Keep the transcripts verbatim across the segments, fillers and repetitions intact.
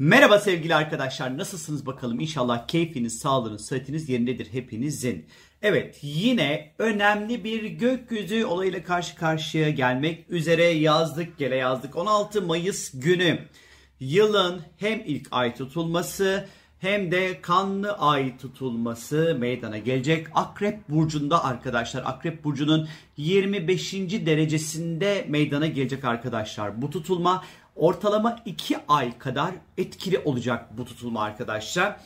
Merhaba sevgili arkadaşlar, nasılsınız bakalım? İnşallah keyfiniz, sağlığınız, sıhhatiniz yerindedir hepinizin. Evet, yine önemli bir gökyüzü olayıyla karşı karşıya gelmek üzere yazdık gele yazdık. on altı Mayıs günü yılın hem ilk ay tutulması hem de kanlı ay tutulması meydana gelecek. Akrep Burcu'nda arkadaşlar, Akrep Burcu'nun yirmi beşinci derecesinde meydana gelecek arkadaşlar. Bu tutulma ortalama iki ay kadar etkili olacak bu tutulma arkadaşlar.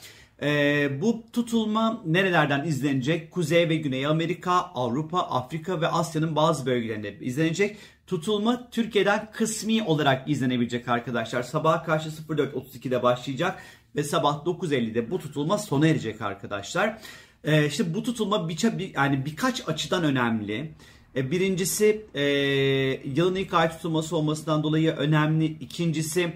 Ee, bu tutulma nerelerden izlenecek? Kuzey ve Güney Amerika, Avrupa, Afrika ve Asya'nın bazı bölgelerinde izlenecek. Tutulma Türkiye'den kısmi olarak izlenebilecek arkadaşlar. Sabaha karşı sıfır dört otuz iki'de başlayacak ve sabah dokuz elli'de bu tutulma sona erecek arkadaşlar. Ee, işte bu tutulma bir, yani birkaç açıdan önemli. Birincisi e, yılın ilk ay tutulması olmasından dolayı önemli. İkincisi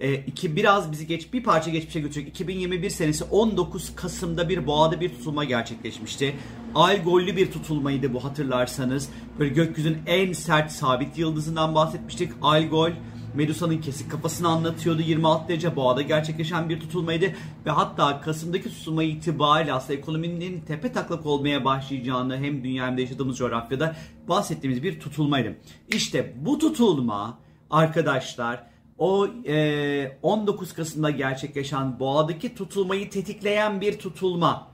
e, iki, biraz bizi geç bir parça geçmişe götürecek. iki bin yirmi bir senesi on dokuz Kasım'da bir boğada bir tutulma gerçekleşmişti. Algollü bir tutulmaydı bu, hatırlarsanız. Böyle gökyüzünün en sert sabit yıldızından bahsetmiştik. Algol, Medusa'nın kesik kafasını anlatıyordu. yirmi altı derece boğada gerçekleşen bir tutulmaydı ve hatta Kasım'daki tutulma itibariyle aslında ekonominin tepe taklak olmaya başlayacağını hem dünya hem de yaşadığımız coğrafyada bahsettiğimiz bir tutulmaydı. İşte bu tutulma arkadaşlar o e, on dokuz Kasım'da gerçekleşen boğadaki tutulmayı tetikleyen bir tutulma.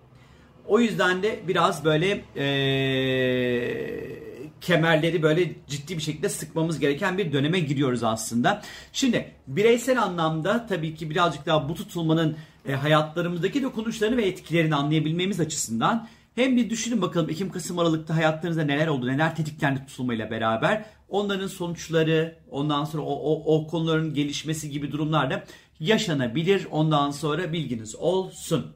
O yüzden de biraz böyle eee kemerleri böyle ciddi bir şekilde sıkmamız gereken bir döneme giriyoruz aslında. Şimdi bireysel anlamda tabii ki birazcık daha bu tutulmanın e, hayatlarımızdaki dokunuşlarını ve etkilerini anlayabilmemiz açısından hem bir düşünün bakalım Ekim-Kasım-Aralık'ta hayatlarınızda neler oldu, neler tetiklendi tutulmayla beraber. Onların sonuçları, ondan sonra o, o, o konuların gelişmesi gibi durumlar da yaşanabilir. Ondan sonra bilginiz olsun.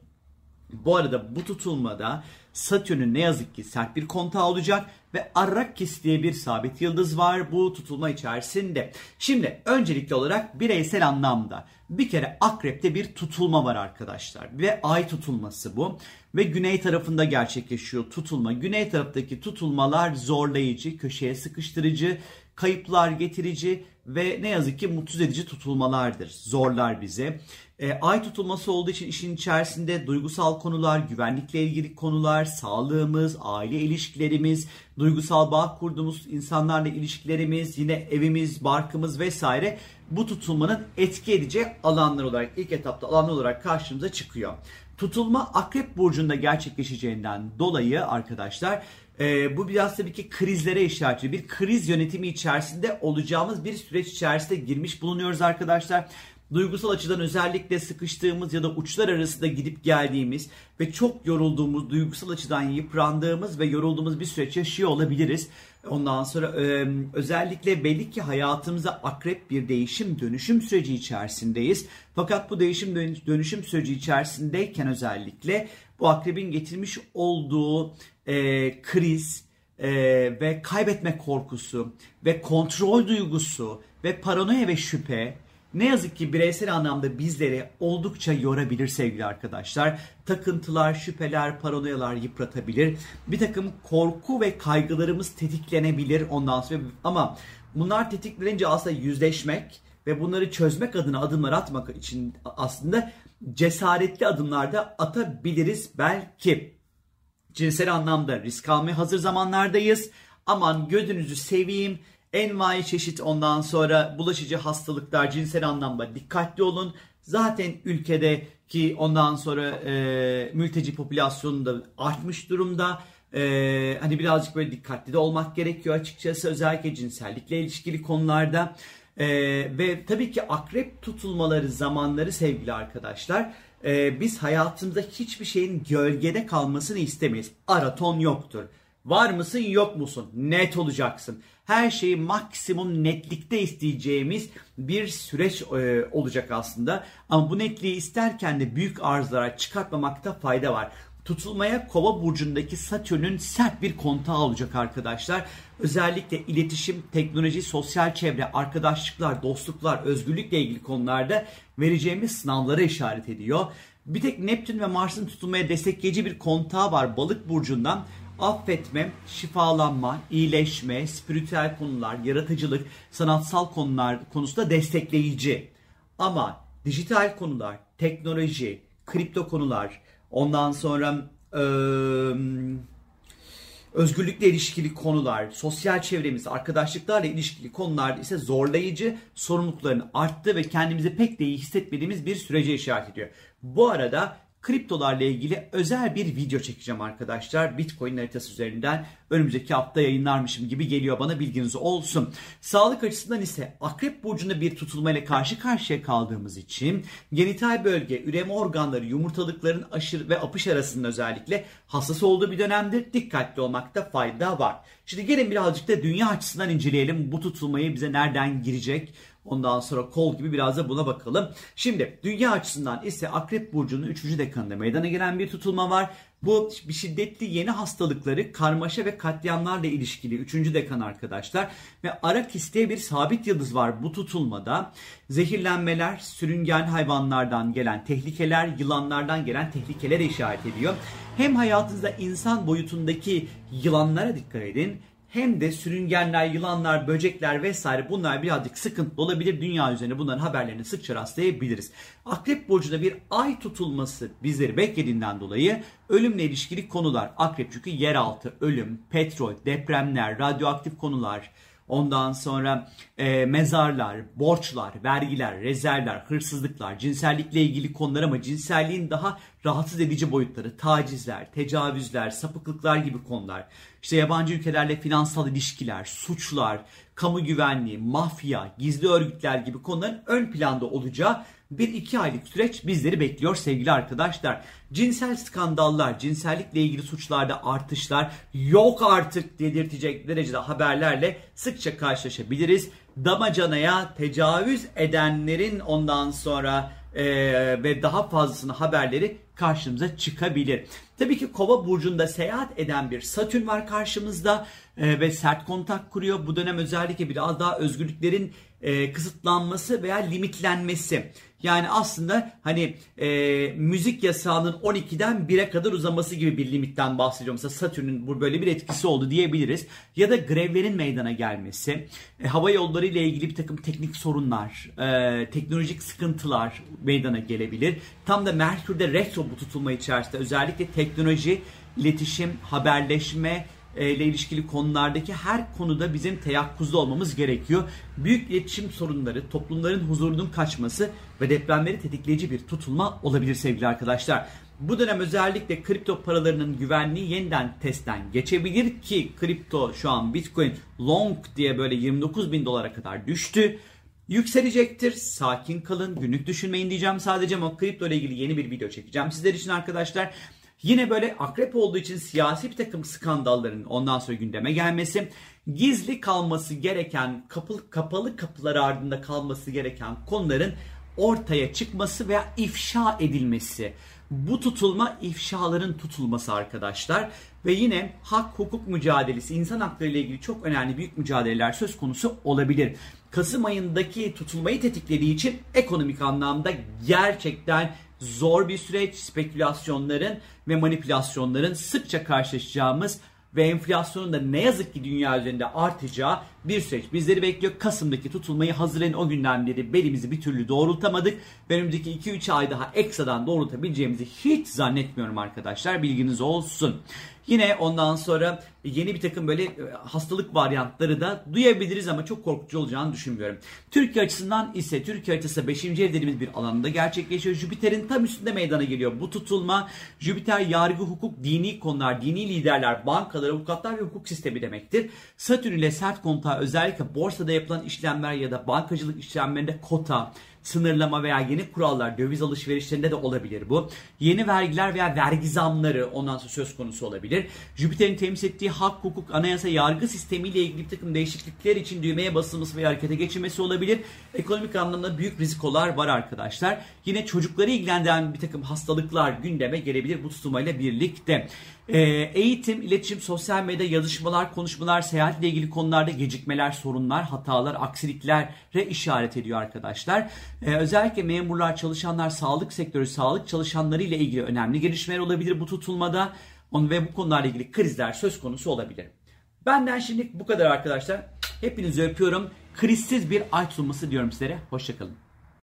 Bu arada bu tutulmada Satürn'ün ne yazık ki sert bir kontağı olacak ve Arrakis diye bir sabit yıldız var bu tutulma içerisinde. Şimdi öncelikli olarak bireysel anlamda bir kere Akrep'te bir tutulma var arkadaşlar ve ay tutulması bu ve güney tarafında gerçekleşiyor tutulma. Güney taraftaki tutulmalar zorlayıcı, köşeye sıkıştırıcı, kayıplar getirici ve ne yazık ki mutsuz edici tutulmalardır. Zorlar bizi. E, ay tutulması olduğu için işin içerisinde duygusal konular, güvenlikle ilgili konular, sağlığımız, aile ilişkilerimiz, duygusal bağ kurduğumuz insanlarla ilişkilerimiz, yine evimiz, barkımız vesaire bu tutulmanın etki edeceği alanlar olarak, ilk etapta alanlar olarak karşımıza çıkıyor. Tutulma Akrep Burcu'nda gerçekleşeceğinden dolayı arkadaşlar e, bu biraz tabii ki krizlere işaret ediyor. Bir kriz yönetimi içerisinde olacağımız bir süreç içerisinde girmiş bulunuyoruz arkadaşlar. Duygusal açıdan özellikle sıkıştığımız ya da uçlar arasında gidip geldiğimiz ve çok yorulduğumuz, duygusal açıdan yıprandığımız ve yorulduğumuz bir süreç yaşıyor olabiliriz. Ondan sonra özellikle belli ki hayatımıza akrep bir değişim dönüşüm süreci içerisindeyiz. Fakat bu değişim dönüşüm süreci içerisindeyken özellikle bu akrebin getirmiş olduğu e, kriz e, ve kaybetme korkusu ve kontrol duygusu ve paranoya ve şüphe ne yazık ki bireysel anlamda bizleri oldukça yorabilir sevgili arkadaşlar. Takıntılar, şüpheler, paranoyalar yıpratabilir. Bir takım korku ve kaygılarımız tetiklenebilir ondan sonra. Ama bunlar tetiklenince aslında yüzleşmek ve bunları çözmek adına adımlar atmak için aslında cesaretli adımlar da atabiliriz belki. Cinsel anlamda risk almaya hazır zamanlardayız. Aman gözünüzü seveyim. Envai çeşit ondan sonra bulaşıcı hastalıklar, cinsel anlamda dikkatli olun. Zaten ülkedeki ondan sonra e, mülteci popülasyonu da artmış durumda. E, hani birazcık böyle dikkatli de olmak gerekiyor açıkçası, özellikle cinsellikle ilişkili konularda. E, ve tabii ki akrep tutulmaları zamanları sevgili arkadaşlar. E, biz hayatımızda hiçbir şeyin gölgede kalmasını istemeyiz. Araton yoktur. Var mısın yok musun? Net olacaksın. Her şeyi maksimum netlikte isteyeceğimiz bir süreç e, olacak aslında. Ama bu netliği isterken de büyük arızalara çıkartmamakta fayda var. Tutulmaya Kova Burcu'ndaki Satürn'ün sert bir kontağı olacak arkadaşlar. Özellikle iletişim, teknoloji, sosyal çevre, arkadaşlıklar, dostluklar, özgürlükle ilgili konularda vereceğimiz sınavlara işaret ediyor. Bir tek Neptün ve Mars'ın tutulmaya destekleyici bir kontağı var Balık Burcu'ndan. Affetme, şifalanma, iyileşme, spiritüel konular, yaratıcılık, sanatsal konular konusunda destekleyici. Ama dijital konular, teknoloji, kripto konular, ondan sonra e, özgürlükle ilişkili konular, sosyal çevremiz, arkadaşlıklarla ilişkili konular ise zorlayıcı, sorumlulukların arttığı ve kendimizi pek de iyi hissetmediğimiz bir sürece işaret ediyor. Bu arada kriptolarla ilgili özel bir video çekeceğim arkadaşlar. Bitcoin haritası üzerinden önümüzdeki hafta yayınlarmışım gibi geliyor bana, bilginiz olsun. Sağlık açısından ise Akrep Burcu'nda bir tutulmayla karşı karşıya kaldığımız için genital bölge, üreme organları, yumurtalıkların aşırı ve apış arasının özellikle hassas olduğu bir dönemdir. Dikkatli olmakta fayda var. Şimdi gelin birazcık da dünya açısından inceleyelim. Bu tutulmayı bize nereden girecek? Ondan sonra kol gibi biraz da buna bakalım. Şimdi dünya açısından ise Akrep Burcu'nun üçüncü dekanında meydana gelen bir tutulma var. Bu bir şiddetli yeni hastalıkları, karmaşa ve katliamlarla ilişkili üçüncü dekan arkadaşlar. Ve Arrakis diye bir sabit yıldız var bu tutulmada. Zehirlenmeler, sürüngen hayvanlardan gelen tehlikeler, yılanlardan gelen tehlikelere işaret ediyor. Hem hayatınızda insan boyutundaki yılanlara dikkat edin. Hem de sürüngenler, yılanlar, böcekler vesaire, bunlar birazcık sıkıntılı olabilir. Dünya üzerine bunların haberlerini sıkça rastlayabiliriz. Akrep Burcu'nda bir ay tutulması bizleri beklediğinden dolayı ölümle ilişkili konular. Akrep çünkü yeraltı, ölüm, petrol, depremler, radyoaktif konular, ondan sonra e, mezarlar, borçlar, vergiler, rezervler, hırsızlıklar, cinsellikle ilgili konular ama cinselliğin daha rahatsız edici boyutları, tacizler, tecavüzler, sapıklıklar gibi konular. İşte yabancı ülkelerle finansal ilişkiler, suçlar, kamu güvenliği, mafya, gizli örgütler gibi konuların ön planda olacağı bir iki aylık süreç bizleri bekliyor sevgili arkadaşlar. Cinsel skandallar, cinsellikle ilgili suçlarda artışlar, yok artık dedirtecek derecede haberlerle sıkça karşılaşabiliriz. Damacanaya tecavüz edenlerin ondan sonra e, ve daha fazlasının haberleri karşımıza çıkabilir. Tabii ki Kova Burcu'nda seyahat eden bir Satürn var karşımızda e, ve sert kontak kuruyor. Bu dönem özellikle biraz daha özgürlüklerin e, kısıtlanması veya limitlenmesi. Yani aslında hani e, müzik yasağının on ikiden bire kadar uzaması gibi bir limitten bahsediyorum. Mesela Satürn'ün bu böyle bir etkisi oldu diyebiliriz. Ya da grevlerin meydana gelmesi, e, hava yolları ile ilgili bir takım teknik sorunlar, e, teknolojik sıkıntılar meydana gelebilir. Tam da Merkür'de retro bu tutulma içerisinde özellikle teknoloji, iletişim, haberleşme ile ilişkili konulardaki her konuda bizim teyakkuzda olmamız gerekiyor. Büyük iletişim sorunları, toplumların huzurunun kaçması ve depremleri tetikleyici bir tutulma olabilir sevgili arkadaşlar. Bu dönem özellikle kripto paralarının güvenliği yeniden testten geçebilir ki kripto şu an Bitcoin long diye böyle yirmi dokuz bin dolara kadar düştü. Yükselecektir. Sakin kalın. Günlük düşünmeyin diyeceğim sadece, ama kripto ile ilgili yeni bir video çekeceğim sizler için arkadaşlar. Yine böyle akrep olduğu için siyasi bir takım skandalların ondan sonra gündeme gelmesi, gizli kalması gereken, kapı, kapalı kapılar ardında kalması gereken konuların ortaya çıkması veya ifşa edilmesi. Bu tutulma ifşaların tutulması arkadaşlar. Ve yine hak hukuk mücadelesi, insan hakları ile ilgili çok önemli büyük mücadeleler söz konusu olabilir. Kasım ayındaki tutulmayı tetiklediği için ekonomik anlamda gerçekten zor bir süreç, spekülasyonların ve manipülasyonların sıkça karşılaşacağımız ve enflasyonun da ne yazık ki dünya üzerinde artacağı bir süreç bizleri bekliyor. Kasım'daki tutulmayı hazırlayın. O günden beri belimizi bir türlü doğrultamadık. Önümüzdeki iki üç ay daha ekstradan doğrultabileceğimizi hiç zannetmiyorum arkadaşlar. Bilginiz olsun. Yine ondan sonra yeni bir takım böyle hastalık varyantları da duyabiliriz ama çok korkutucu olacağını düşünmüyorum. Türkiye açısından ise Türkiye açısı beşinci ev dediğimiz bir alanda gerçekleşiyor. Jüpiter'in tam üstünde meydana geliyor bu tutulma. Jüpiter yargı, hukuk, dini konular, dini liderler, bankalar, avukatlar ve hukuk sistemi demektir. Satürn ile sert kontağı özellikle borsada yapılan işlemler ya da bankacılık işlemlerinde kota, sınırlama veya yeni kurallar, döviz alışverişlerinde de olabilir bu. Yeni vergiler veya vergi zamları ondan sonra söz konusu olabilir. Jüpiter'in temsil ettiği hak, hukuk, anayasa, yargı sistemiyle ilgili bir takım değişiklikler için düğmeye basılması veya harekete geçilmesi olabilir. Ekonomik anlamda büyük riskolar var arkadaşlar. Yine çocukları ilgilendiren bir takım hastalıklar gündeme gelebilir bu tutulmayla birlikte. Eğitim, iletişim, sosyal medya, yazışmalar, konuşmalar, seyahatle ilgili konularda gecikmeler, sorunlar, hatalar, aksiliklere işaret ediyor arkadaşlar. Ee, özellikle memurlar, çalışanlar, sağlık sektörü, sağlık çalışanları ile ilgili önemli gelişmeler olabilir bu tutulmada. Onun ve bu konularla ilgili krizler söz konusu olabilir. Benden şimdilik bu kadar arkadaşlar. Hepinizi öpüyorum. Krizsiz bir ay tutulması diyorum sizlere. Hoşça kalın.